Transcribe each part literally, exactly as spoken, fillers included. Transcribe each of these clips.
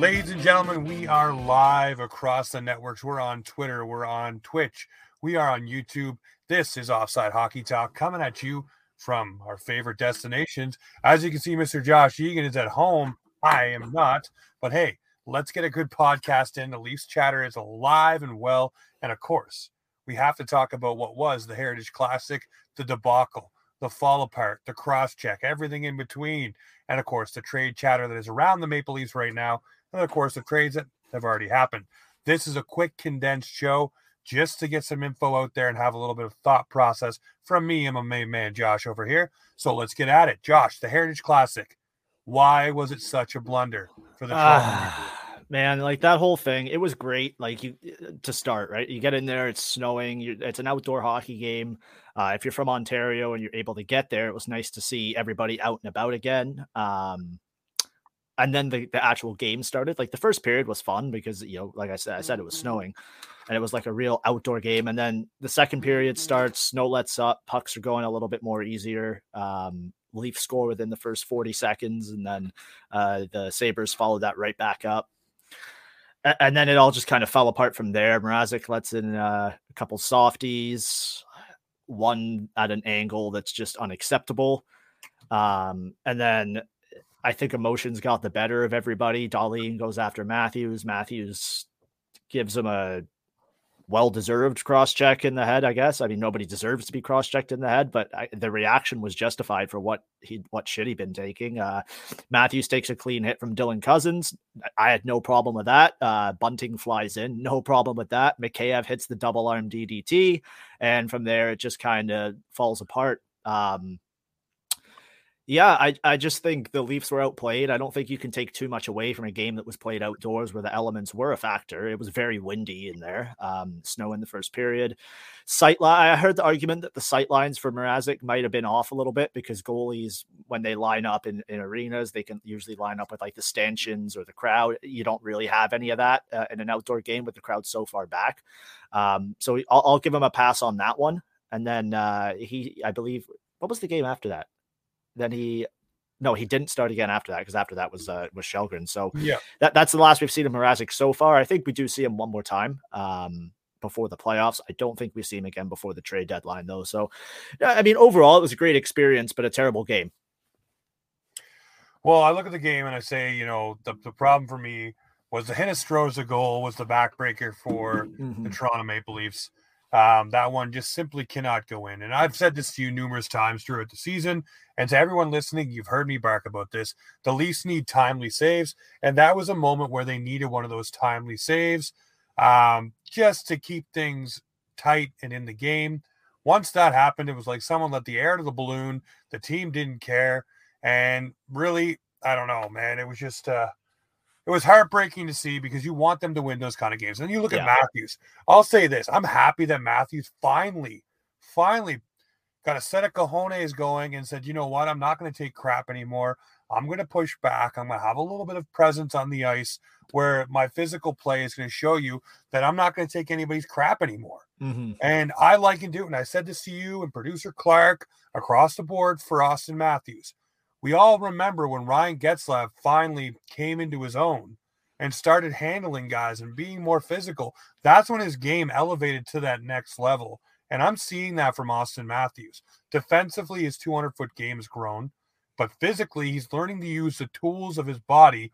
Ladies and gentlemen, we are live across the networks. We're on Twitter. We're on Twitch. We are on YouTube. This is Offside Hockey Talk coming at you from our favorite destinations. As you can see, Mister Josh Egan is at home. I am not. But hey, let's get a good podcast in. The Leafs chatter is alive and well. And of course, we have to talk about what was the Heritage Classic, the debacle, the fall apart, the cross check, everything in between. And of course, the trade chatter that is around the Maple Leafs right now. And, of course, the trades that have already happened. This is a quick, condensed show just to get some info out there and have a little bit of thought process from me and my main man, Josh, over here. So let's get at it. Josh, the Heritage Classic, why was it such a blunder for the uh, man, like that whole thing, it was great, like you to start, right? You get in there, it's snowing, you're, it's an outdoor hockey game. Uh, if you're from Ontario and you're able to get there, it was nice to see everybody out and about again. Um And then the, the actual game started. Like the first period was fun because, you know, like I said, I said it was snowing and it was like a real outdoor game. And then the second period starts, snow lets up, pucks are going a little bit more easier. Um, Leafs score within the first forty seconds. And then uh, the Sabres followed that right back up. A- and then it all just kind of fell apart from there. Mrazek lets in uh, a couple softies, one at an angle that's just unacceptable. Um, and then I think emotions got the better of everybody. Darlene goes after Matthews. Matthews gives him a well-deserved cross-check in the head, I guess. I mean, nobody deserves to be cross-checked in the head, but I, the reaction was justified for what he what shit he'd been taking. Uh, Matthews takes a clean hit from Dylan Cousins. I had no problem with that. Uh, Bunting flies in. No problem with that. Mikheyev hits the double-arm D D T, and from there it just kind of falls apart. Um, Yeah, I, I just think the Leafs were outplayed. I don't think you can take too much away from a game that was played outdoors where the elements were a factor. It was very windy in there, um, snow in the first period. Sight line, I heard the argument that the sight lines for Mrazek might have been off a little bit because goalies, when they line up in, in arenas, they can usually line up with like the stanchions or the crowd. You don't really have any of that uh, in an outdoor game with the crowd so far back. Um, so I'll, I'll give him a pass on that one. And then uh, he, I believe, what was the game after that? Then he, no, he didn't start again after that because after that was uh, was Källgren. So yeah, that, that's the last we've seen of Mrazek so far. I think we do see him one more time um, before the playoffs. I don't think we see him again before the trade deadline, though. So, I mean, overall, it was a great experience, but a terrible game. Well, I look at the game and I say, you know, the, the problem for me was the Hinostroza goal was the backbreaker for mm-hmm. the Toronto Maple Leafs. Um, that one just simply cannot go in. And I've said this to you numerous times throughout the season. And to everyone listening, you've heard me bark about this. The Leafs need timely saves. And that was a moment where they needed one of those timely saves um, just to keep things tight and in the game. Once that happened, it was like someone let the air out of the balloon. The team didn't care. And really, I don't know, man. It was just uh, it was heartbreaking to see because you want them to win those kind of games. And you look yeah. at Matthews. I'll say this. I'm happy that Matthews finally, finally got a set of cojones going and said, you know what? I'm not going to take crap anymore. I'm going to push back. I'm going to have a little bit of presence on the ice where my physical play is going to show you that I'm not going to take anybody's crap anymore. Mm-hmm. And I likened it, and I said this to you and producer Clark across the board for Auston Matthews. We all remember when Ryan Getzlaf finally came into his own and started handling guys and being more physical. That's when his game elevated to that next level. And I'm seeing that from Auston Matthews. Defensively, his two hundred foot game has grown, but physically, he's learning to use the tools of his body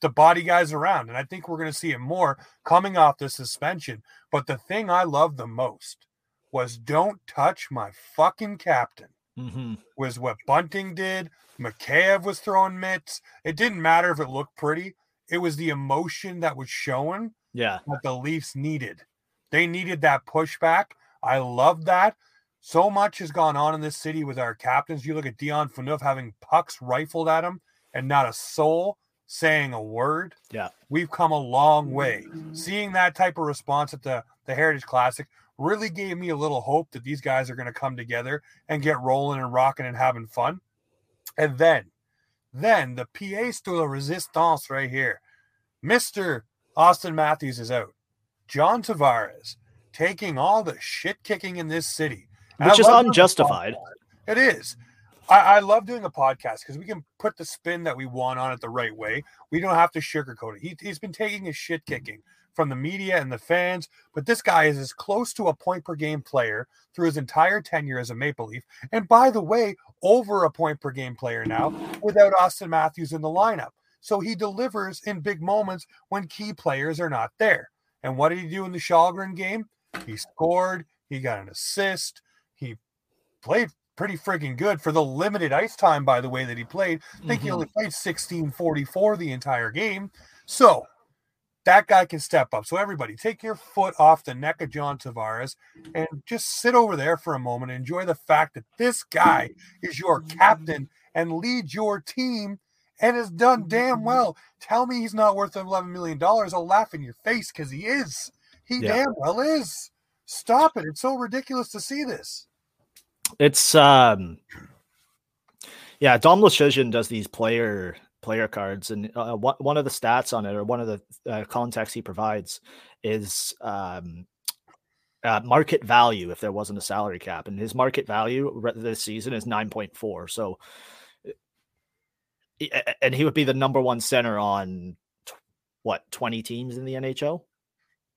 to body guys around. And I think we're going to see it more coming off the suspension. But the thing I loved the most was don't touch my fucking captain. Mm-hmm. Was what Bunting did. Mikheyev was throwing mitts. It didn't matter if it looked pretty. It was the emotion that was shown yeah. that the Leafs needed. They needed that pushback. I love that. So much has gone on in this city with our captains. You look at Dion Phaneuf having pucks rifled at him and not a soul saying a word. Yeah. We've come a long way. Seeing that type of response at the, the Heritage Classic really gave me a little hope that these guys are going to come together and get rolling and rocking and having fun. And then, then the pièce de la résistance right here. Mister Auston Matthews is out. John Tavares taking all the shit kicking in this city. And Which I is unjustified. It is. I, I love doing a podcast because we can put the spin that we want on it the right way. We don't have to sugarcoat it. He, he's been taking his shit kicking from the media and the fans, but this guy is as close to a point per game player through his entire tenure as a Maple Leaf. And by the way, over a point per game player now without Auston Matthews in the lineup. So he delivers in big moments when key players are not there. And what did he do in the Källgren game? He scored. He got an assist. He played pretty freaking good for the limited ice time, by the way, that he played. I think mm-hmm. he only played sixteen forty-four the entire game. So that guy can step up. So everybody, take your foot off the neck of John Tavares and just sit over there for a moment and enjoy the fact that this guy is your captain and leads your team and has done damn well. Tell me he's not worth eleven million dollars. I'll laugh in your face because he is. He yeah. damn well is. Stop it. It's so ridiculous to see this. It's, um, yeah, Dom Luszczyszyn does these player player cards, and uh, wh- one of the stats on it, or one of the uh, context he provides, is um, uh, market value if there wasn't a salary cap. And his market value this season is nine point four. So, and he would be the number one center on, t- what, twenty teams in the N H L?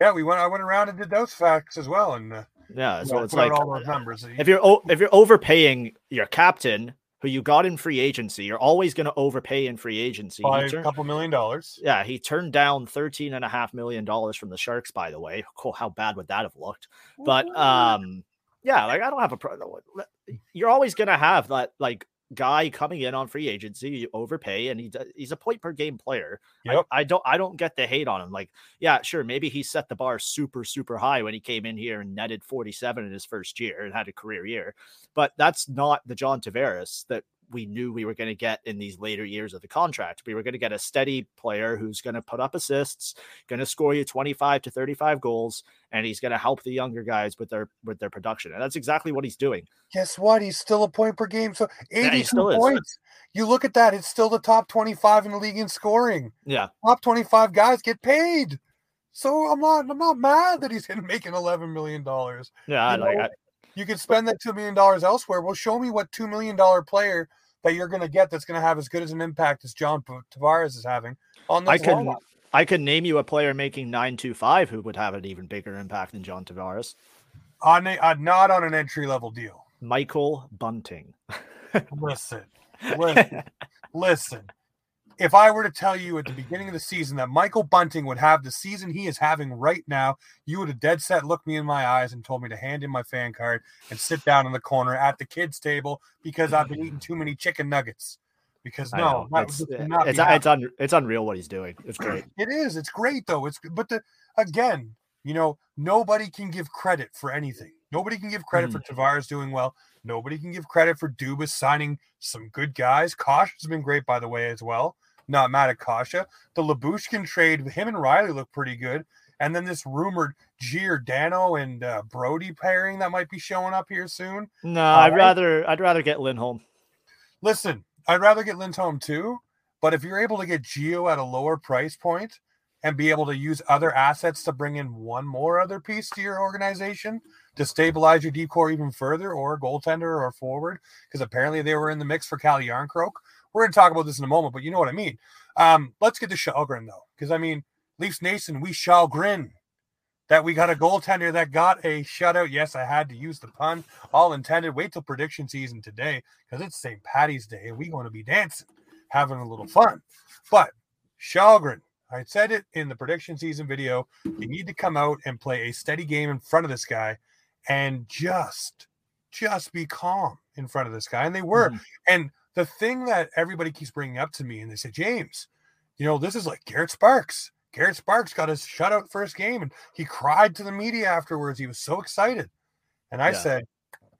Yeah, we went. I went around and did those facts as well, and uh, yeah, so you know, it's like all those numbers. If you're o- if you're overpaying your captain, who you got in free agency, you're always going to overpay in free agency by turned, a couple million dollars. Yeah, he turned down thirteen and a half million dollars from the Sharks. By the way, cool. How bad would that have looked? But um, yeah, like I don't have a problem. You're always going to have that like guy coming in on free agency, you overpay, and he does, he's a point per game player. Yep. I, I don't I don't get the hate on him. Like, yeah, sure, maybe he set the bar super, super high when he came in here and netted forty-seven in his first year and had a career year. But that's not the John Tavares that we knew we were going to get in these later years of the contract. We were going to get a steady player who's going to put up assists, going to score you twenty-five to thirty-five goals, and he's going to help the younger guys with their with their production. And that's exactly what he's doing. Guess what? He's still a point per game. So eighty-two yeah, points. Is. You look at that, it's still the top twenty-five in the league in scoring. Yeah. Top twenty-five guys get paid. So I'm not I'm not mad that he's making eleven million dollars. Yeah, I like that. You can spend that two million dollars elsewhere. Well, show me what two million dollars player that you're going to get that's going to have as good as an impact as John Tavares is having on this lineup. I can name you a player making nine two five who would have an even bigger impact than John Tavares. On a, uh, not on an entry-level deal. Michael Bunting. listen, listen, listen. If I were to tell you at the beginning of the season that Michael Bunting would have the season he is having right now, you would have dead set looked me in my eyes and told me to hand in my fan card and sit down in the corner at the kids' table because I've been eating too many chicken nuggets. Because no, it's it's, it's, un, it's unreal what he's doing. It's great. It is. It's great though. It's but the again, you know, nobody can give credit for anything. Nobody can give credit mm. for Tavares doing well. Nobody can give credit for Dubas signing some good guys. Kosh has been great, by the way, as well. Not mad at Kasha. The Lyubushkin trade, him and Riley look pretty good. And then this rumored Giordano and uh, Brody pairing that might be showing up here soon. No, uh, I'd rather I'd rather get Lindholm. Listen, I'd rather get Lindholm too. But if you're able to get Gio at a lower price point and be able to use other assets to bring in one more other piece to your organization to stabilize your deep core even further, or a goaltender or a forward, because apparently they were in the mix for Kalle Järnkrok. We're going to talk about this in a moment, but you know what I mean. Um, let's get to Källgren, though, because, I mean, Leafs Nation, we shall grin that we got a goaltender that got a shutout. Yes, I had to use the pun. All intended. Wait till prediction season today, because it's Saint Patty's Day, and we're going to be dancing, having a little fun. But Källgren, I said it in the prediction season video, you need to come out and play a steady game in front of this guy and just, just be calm in front of this guy. And they were. Mm-hmm. And the thing that everybody keeps bringing up to me, and they say, James, you know, this is like Garrett Sparks. Garrett Sparks got his shutout first game, and he cried to the media afterwards. He was so excited. And I yeah. said,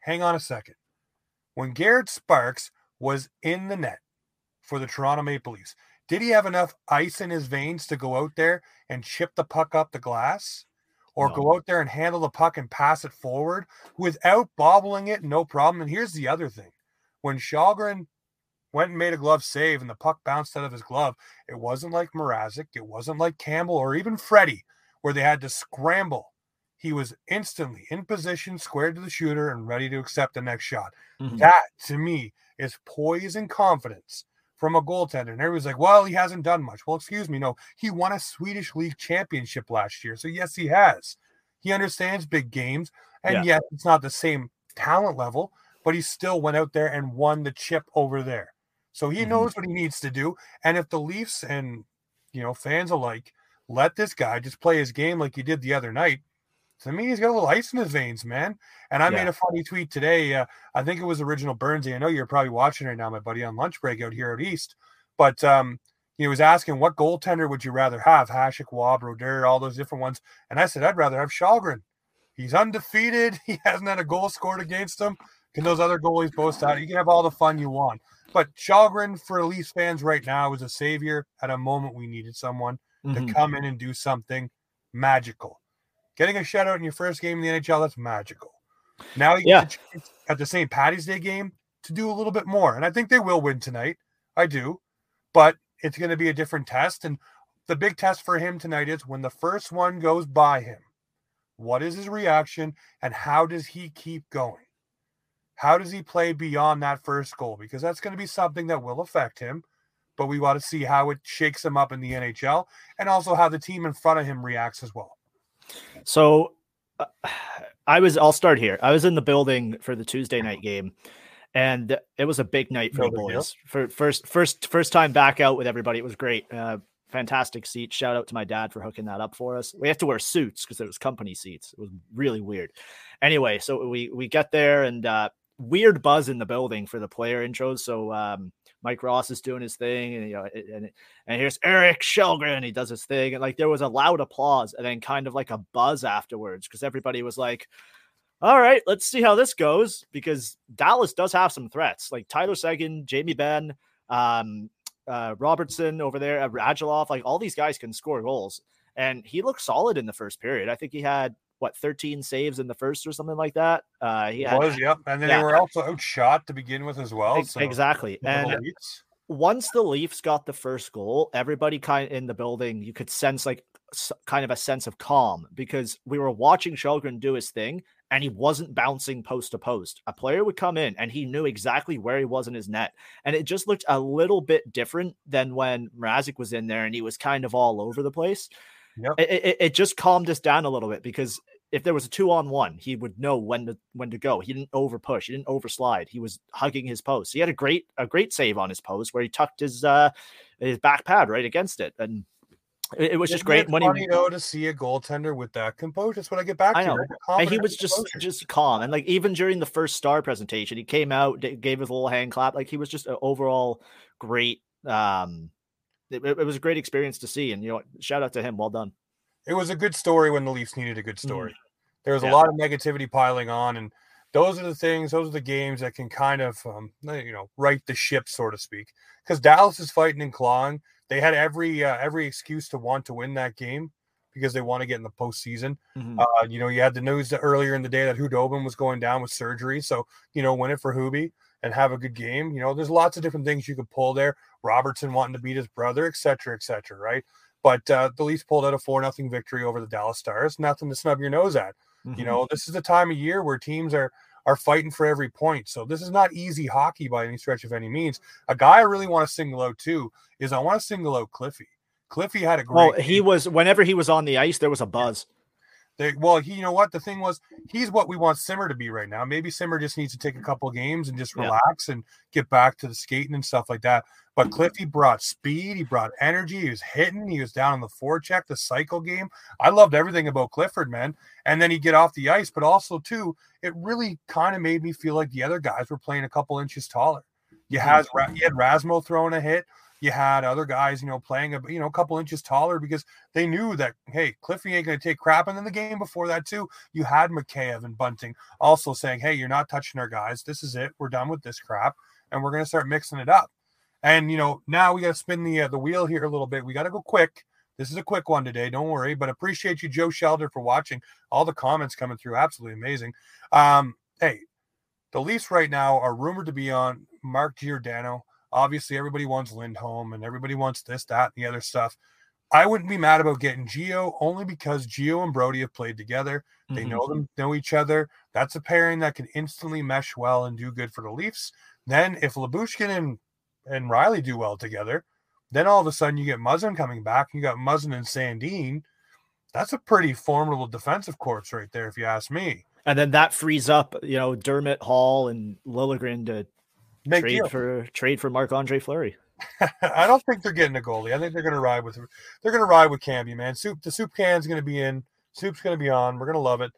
hang on a second. When Garrett Sparks was in the net for the Toronto Maple Leafs, did he have enough ice in his veins to go out there and chip the puck up the glass or no. go out there and handle the puck and pass it forward without bobbling it? No problem. And here's the other thing. When Källgren went and made a glove save and the puck bounced out of his glove, it wasn't like Mrazek. It wasn't like Campbell or even Freddie where they had to scramble. He was instantly in position, squared to the shooter, and ready to accept the next shot. Mm-hmm. That, to me, is poise and confidence from a goaltender. And everybody's like, well, he hasn't done much. Well, excuse me, no. He won a Swedish League championship last year, so yes, he has. He understands big games, and yeah. yes, it's not the same talent level, but he still went out there and won the chip over there. So he mm-hmm. knows what he needs to do. And if the Leafs and, you know, fans alike let this guy just play his game like he did the other night, to me, he's got a little ice in his veins, man. And I yeah. made a funny tweet today. Uh, I think it was Original Burnsy. I know you're probably watching right now, my buddy, on lunch break out here out east. But um, he was asking, what goaltender would you rather have? Hasek, Wob, Roder, all those different ones. And I said, I'd rather have Källgren. He's undefeated. He hasn't had a goal scored against him. Can those other goalies boast out? You can have all the fun you want. But Källgren, for Leafs fans right now, is a savior. At a moment, we needed someone mm-hmm. to come in and do something magical. Getting a shutout in your first game in the N H L, that's magical. Now you yeah. get a chance at the Saint Paddy's Day game to do a little bit more. And I think they will win tonight. I do. But it's going to be a different test. And the big test for him tonight is when the first one goes by him, what is his reaction and how does he keep going? How does he play beyond that first goal? Because that's going to be something that will affect him, but we want to see how it shakes him up in the N H L and also how the team in front of him reacts as well. So uh, I was, I'll start here. I was in the building for the Tuesday night game and it was a big night for no the boys for first, first, first time back out with everybody. It was great. Uh, fantastic seat. Shout out to my dad for hooking that up for us. We have to wear suits because it was company seats. It was really weird. Anyway, so we, we get there and, uh, weird buzz in the building for the player intros. So um Mike Ross is doing his thing and you know and and here's Eric Källgren, he does his thing and like there was a loud applause and then kind of like a buzz afterwards because everybody was like, all right, let's see how this goes, because Dallas does have some threats like Tyler Seguin, Jamie Benn, um uh Robertson over there, uh, Radulov, like all these guys can score goals and he looked solid in the first period. I think he had what, thirteen saves in the first or something like that. Uh, he had, was, yep. And then yeah. they were also outshot to begin with as well. So. Exactly. And the once the Leafs got the first goal, everybody kind of in the building, you could sense like kind of a sense of calm because we were watching Källgren do his thing and he wasn't bouncing post to post. A player would come in and he knew exactly where he was in his net. And it just looked a little bit different than when Mrazek was in there and he was kind of all over the place. Yep. It, it, it just calmed us down a little bit because if there was a two on one, he would know when to when to go. He didn't over push. He didn't overslide. He was hugging his post. He had a great a great save on his post where he tucked his uh, his back pad right against it, and it, it was Isn't just great. It's when funny he, though, to see a goaltender with that composure. That's what I get back to. I know, right? And he was just composure. just calm. And like even during the first star presentation, he came out, gave his little hand clap. Like he was just an overall great. Um, It, it was a great experience to see. And, you know, shout out to him. Well done. It was a good story when the Leafs needed a good story. Mm. There was yeah. a lot of negativity piling on. And those are the things, those are the games that can kind of, um, you know, right the ship, so to speak, because Dallas is fighting and clawing. They had every, uh, every excuse to want to win that game because they want to get in the postseason. Mm-hmm. Uh, you know, you had the news earlier in the day that Hudobin was going down with surgery. So, you know, win it for Hubie and have a good game. You know, there's lots of different things you could pull there. Robertson wanting to beat his brother, et cetera, et cetera, right? But uh, the Leafs pulled out a four nothing victory over the Dallas Stars. Nothing to snub your nose at. Mm-hmm. You know, this is the time of year where teams are are fighting for every point. So this is not easy hockey by any stretch of any means. A guy I really want to single out too is I want to single out Cliffy. Cliffy had a great Well, he game. was, whenever he was on the ice, there was a buzz. They, well, he, you know what? The thing was, he's what we want Simmer to be right now. Maybe Simmer just needs to take a couple games and just relax yeah. and get back to the skating and stuff like that. But Cliffy brought speed. He brought energy. He was hitting. He was down on the forecheck, the cycle game. I loved everything about Clifford, man. And then he'd get off the ice. But also, too, it really kind of made me feel like the other guys were playing a couple inches taller. You, has, you had Rasmo throwing a hit. You had other guys, you know, playing a, you know, a couple inches taller because they knew that, hey, Cliffy ain't going to take crap. And then the game before that, too, you had Mikheyev and Bunting also saying, hey, you're not touching our guys. This is it. We're done with this crap. And we're going to start mixing it up. And, you know, now we got to spin the uh, the wheel here a little bit. We got to go quick. This is a quick one today. Don't worry. But appreciate you, Joe Shelder, for watching. All the comments coming through. Absolutely amazing. Um, hey, the Leafs right now are rumored to be on Mark Giordano. Obviously, everybody wants Lindholm and everybody wants this, that, and the other stuff. I wouldn't be mad about getting Gio only because Gio and Brody have played together. They mm-hmm. know them, know each other. That's a pairing that can instantly mesh well and do good for the Leafs. Then if Lyubushkin and and Riley do well together, then all of a sudden you get Muzzin coming back, and you got Muzzin and Sandin. That's a pretty formidable defensive corps right there, if you ask me. And then that frees up, you know, Dermott, Hall, and Lilligren to make trade deal. for trade for Marc-Andre Fleury. I don't think they're getting a goalie. I think they're going to ride with they're going to ride with Cambie, man. Soup the soup can's going to be in. Soup's going to be on. We're going to love it.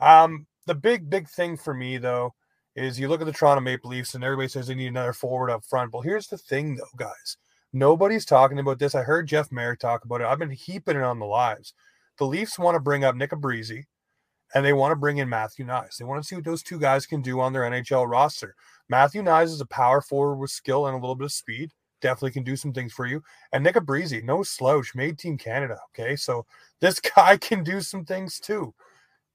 Um, the big big thing for me though is you look at the Toronto Maple Leafs and everybody says they need another forward up front. Well, here's the thing though, guys. Nobody's talking about this. I heard Jeff Merrick talk about it. I've been heaping it on the lives. The Leafs want to bring up Nick Abruzzese, and they want to bring in Matthew Knies. They want to see what those two guys can do on their N H L roster. Matthew Knies is a power forward with skill and a little bit of speed. Definitely can do some things for you. And Nick Abruzzese, no slouch, made Team Canada, okay? So this guy can do some things too.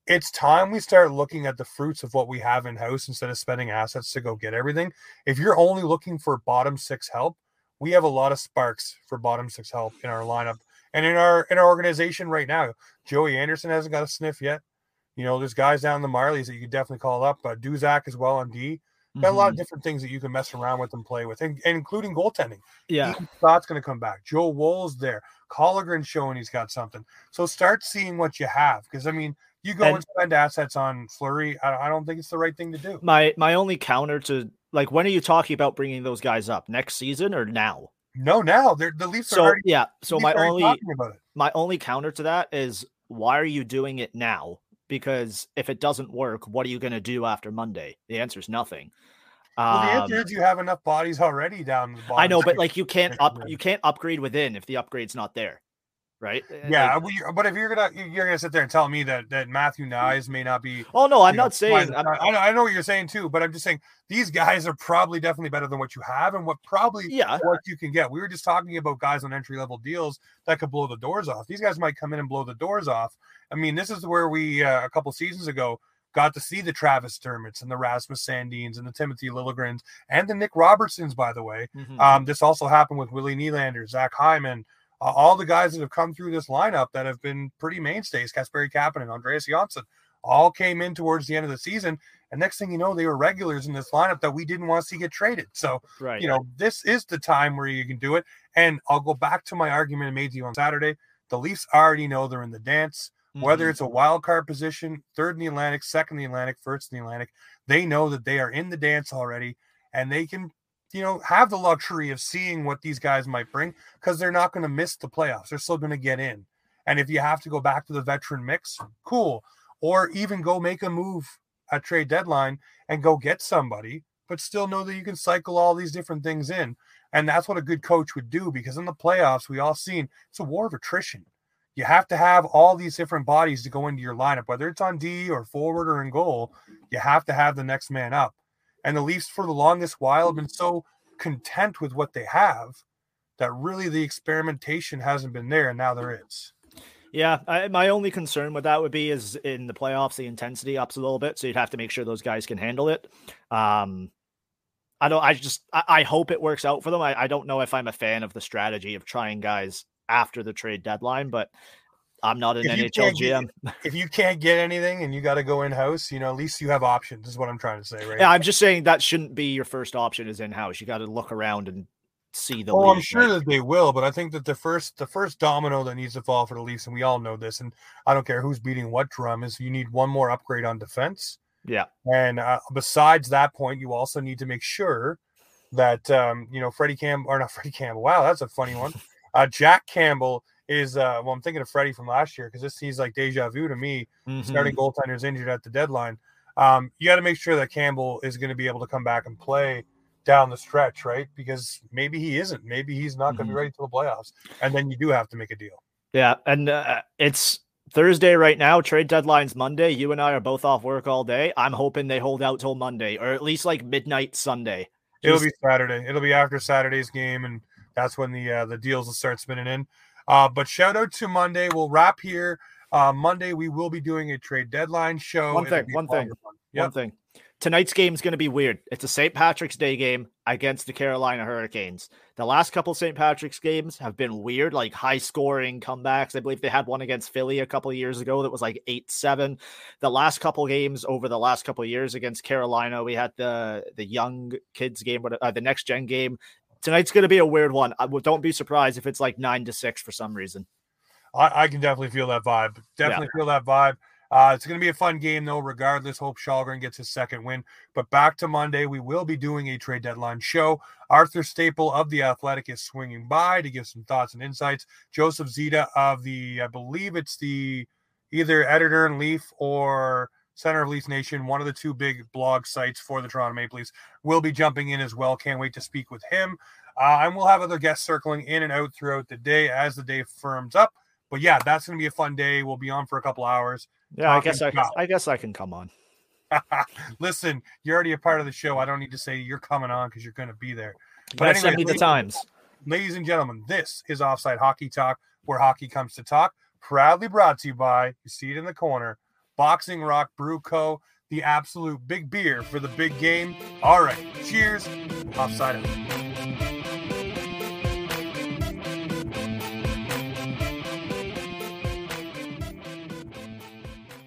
It's time we start looking at the fruits of what we have in-house instead of spending assets to go get everything. If you're only looking for bottom six help, we have a lot of sparks for bottom six help in our lineup and in our in our organization right now. Joey Anderson hasn't got a sniff yet. You know, there's guys down in the Marlies that you could definitely call up. Uh, Duzak as well on D. Got a lot of different things that you can mess around with and play with, and, and including goaltending. Yeah. Ethan Scott's going to come back. Joe Woll's there. Källgren's showing he's got something. So start seeing what you have. Because, I mean, you go and, and spend assets on Fleury. I, I don't think it's the right thing to do. My my only counter to, like, when are you talking about bringing those guys up? Next season or now? No, now. They're, the Leafs so, are already, yeah. So my only, my only counter to that is why are you doing it now? Because if it doesn't work, what are you going to do after Monday? The answer is nothing. Well, the answer um, is you have enough bodies already down the bottom. I know, but like you can't up, you can't upgrade within if the upgrade's not there, right? Yeah, like, we, but if you're gonna you're gonna sit there and tell me that that Matthew Knies may not be. Oh no, I'm not know, saying. I'm, I know, I know what you're saying too, but I'm just saying these guys are probably definitely better than what you have and what probably yeah. what you can get. We were just talking about guys on entry level deals that could blow the doors off. These guys might come in and blow the doors off. I mean, this is where we uh, a couple seasons ago. Got to see the Travis Dermotts and the Rasmus Sandins and the Timothy Lilligrens and the Nick Robertsons, by the way. Mm-hmm. Um, this also happened with Willie Nylander, Zach Hyman, uh, all the guys that have come through this lineup that have been pretty mainstays, Kasperi Kapanen, Andreas Johnson, all came in towards the end of the season. And next thing you know, they were regulars in this lineup that we didn't want to see get traded. So, right. you know, this is the time where you can do it. And I'll go back to my argument I made to you on Saturday. The Leafs already know they're in the dance. Whether it's a wild card position, third in the Atlantic, second in the Atlantic, first in the Atlantic, they know that they are in the dance already, and they can, you know, have the luxury of seeing what these guys might bring because they're not going to miss the playoffs. They're still going to get in. And if you have to go back to the veteran mix, cool. Or even go make a move at trade deadline and go get somebody, but still know that you can cycle all these different things in. And that's what a good coach would do because in the playoffs, we all seen it's a war of attrition. You have to have all these different bodies to go into your lineup, whether it's on D or forward or in goal, you have to have the next man up. And the Leafs for the longest while have been so content with what they have that really the experimentation hasn't been there. And now there is. Yeah. I, my only concern with that would be is in the playoffs, the intensity ups a little bit. So you'd have to make sure those guys can handle it. Um, I don't, I just, I, I hope it works out for them. I, I don't know if I'm a fan of the strategy of trying guys after the trade deadline, but I'm not an N H L G M. Get, if you can't get anything and you got to go in-house, you know, at least you have options is what I'm trying to say, right? Yeah, I'm just saying that shouldn't be your first option is in-house. You got to look around and see the Well, league, I'm sure right? that they will, but I think that the first the first domino that needs to fall for the Leafs, and we all know this, and I don't care who's beating what drum, is you need one more upgrade on defense. Yeah. And uh, besides that point, you also need to make sure that, um, you know, Freddie Campbell, or not Freddie Campbell, wow, that's a funny one. Uh, Jack Campbell is, uh, well, I'm thinking of Freddie from last year because this he's like deja vu to me. Mm-hmm. Starting goaltenders injured at the deadline. Um, you got to make sure that Campbell is going to be able to come back and play down the stretch, right? Because maybe he isn't. Maybe he's not going to mm-hmm. be ready for the playoffs. And then you do have to make a deal. Yeah, and uh, it's Thursday right now. Trade deadline's Monday. You and I are both off work all day. I'm hoping they hold out till Monday, or at least like midnight Sunday. Just... It'll be Saturday. It'll be after Saturday's game, and that's when the uh, the deals will start spinning in. Uh, but shout out to Monday. We'll wrap here. Uh, Monday we will be doing a trade deadline show. One thing, one thing, yep. one thing. Tonight's game is going to be weird. It's a Saint Patrick's Day game against the Carolina Hurricanes. The last couple Saint Patrick's games have been weird, like high-scoring comebacks. I believe they had one against Philly a couple of years ago that was like eight seven. The last couple games over the last couple of years against Carolina, we had the, the young kids game, uh, the next-gen game. Tonight's going to be a weird one. I don't be surprised if it's like nine to six for some reason. I, I can definitely feel that vibe. Definitely yeah. feel that vibe. Uh, it's going to be a fun game, though, regardless. Hope Källgren gets his second win. But back to Monday, we will be doing a trade deadline show. Arthur Staple of The Athletic is swinging by to give some thoughts and insights. Joseph Zita of the, I believe it's the either editor in Leaf or Center of Leafs Nation, one of the two big blog sites for the Toronto Maple Leafs, will be jumping in as well. Can't wait to speak with him. Uh, and we'll have other guests circling in and out throughout the day as the day firms up. But yeah, that's going to be a fun day. We'll be on for a couple hours. Yeah, I guess I, can, I guess I can come on. Listen, you're already a part of the show. I don't need to say you're coming on because you're going to be there. But anyway, send me the times. Ladies and gentlemen, this is Offside Hockey Talk, where hockey comes to talk. Proudly brought to you by, you see it in the corner, Boxing Rock Brew Co., the absolute big beer for the big game. All right, cheers. Offside.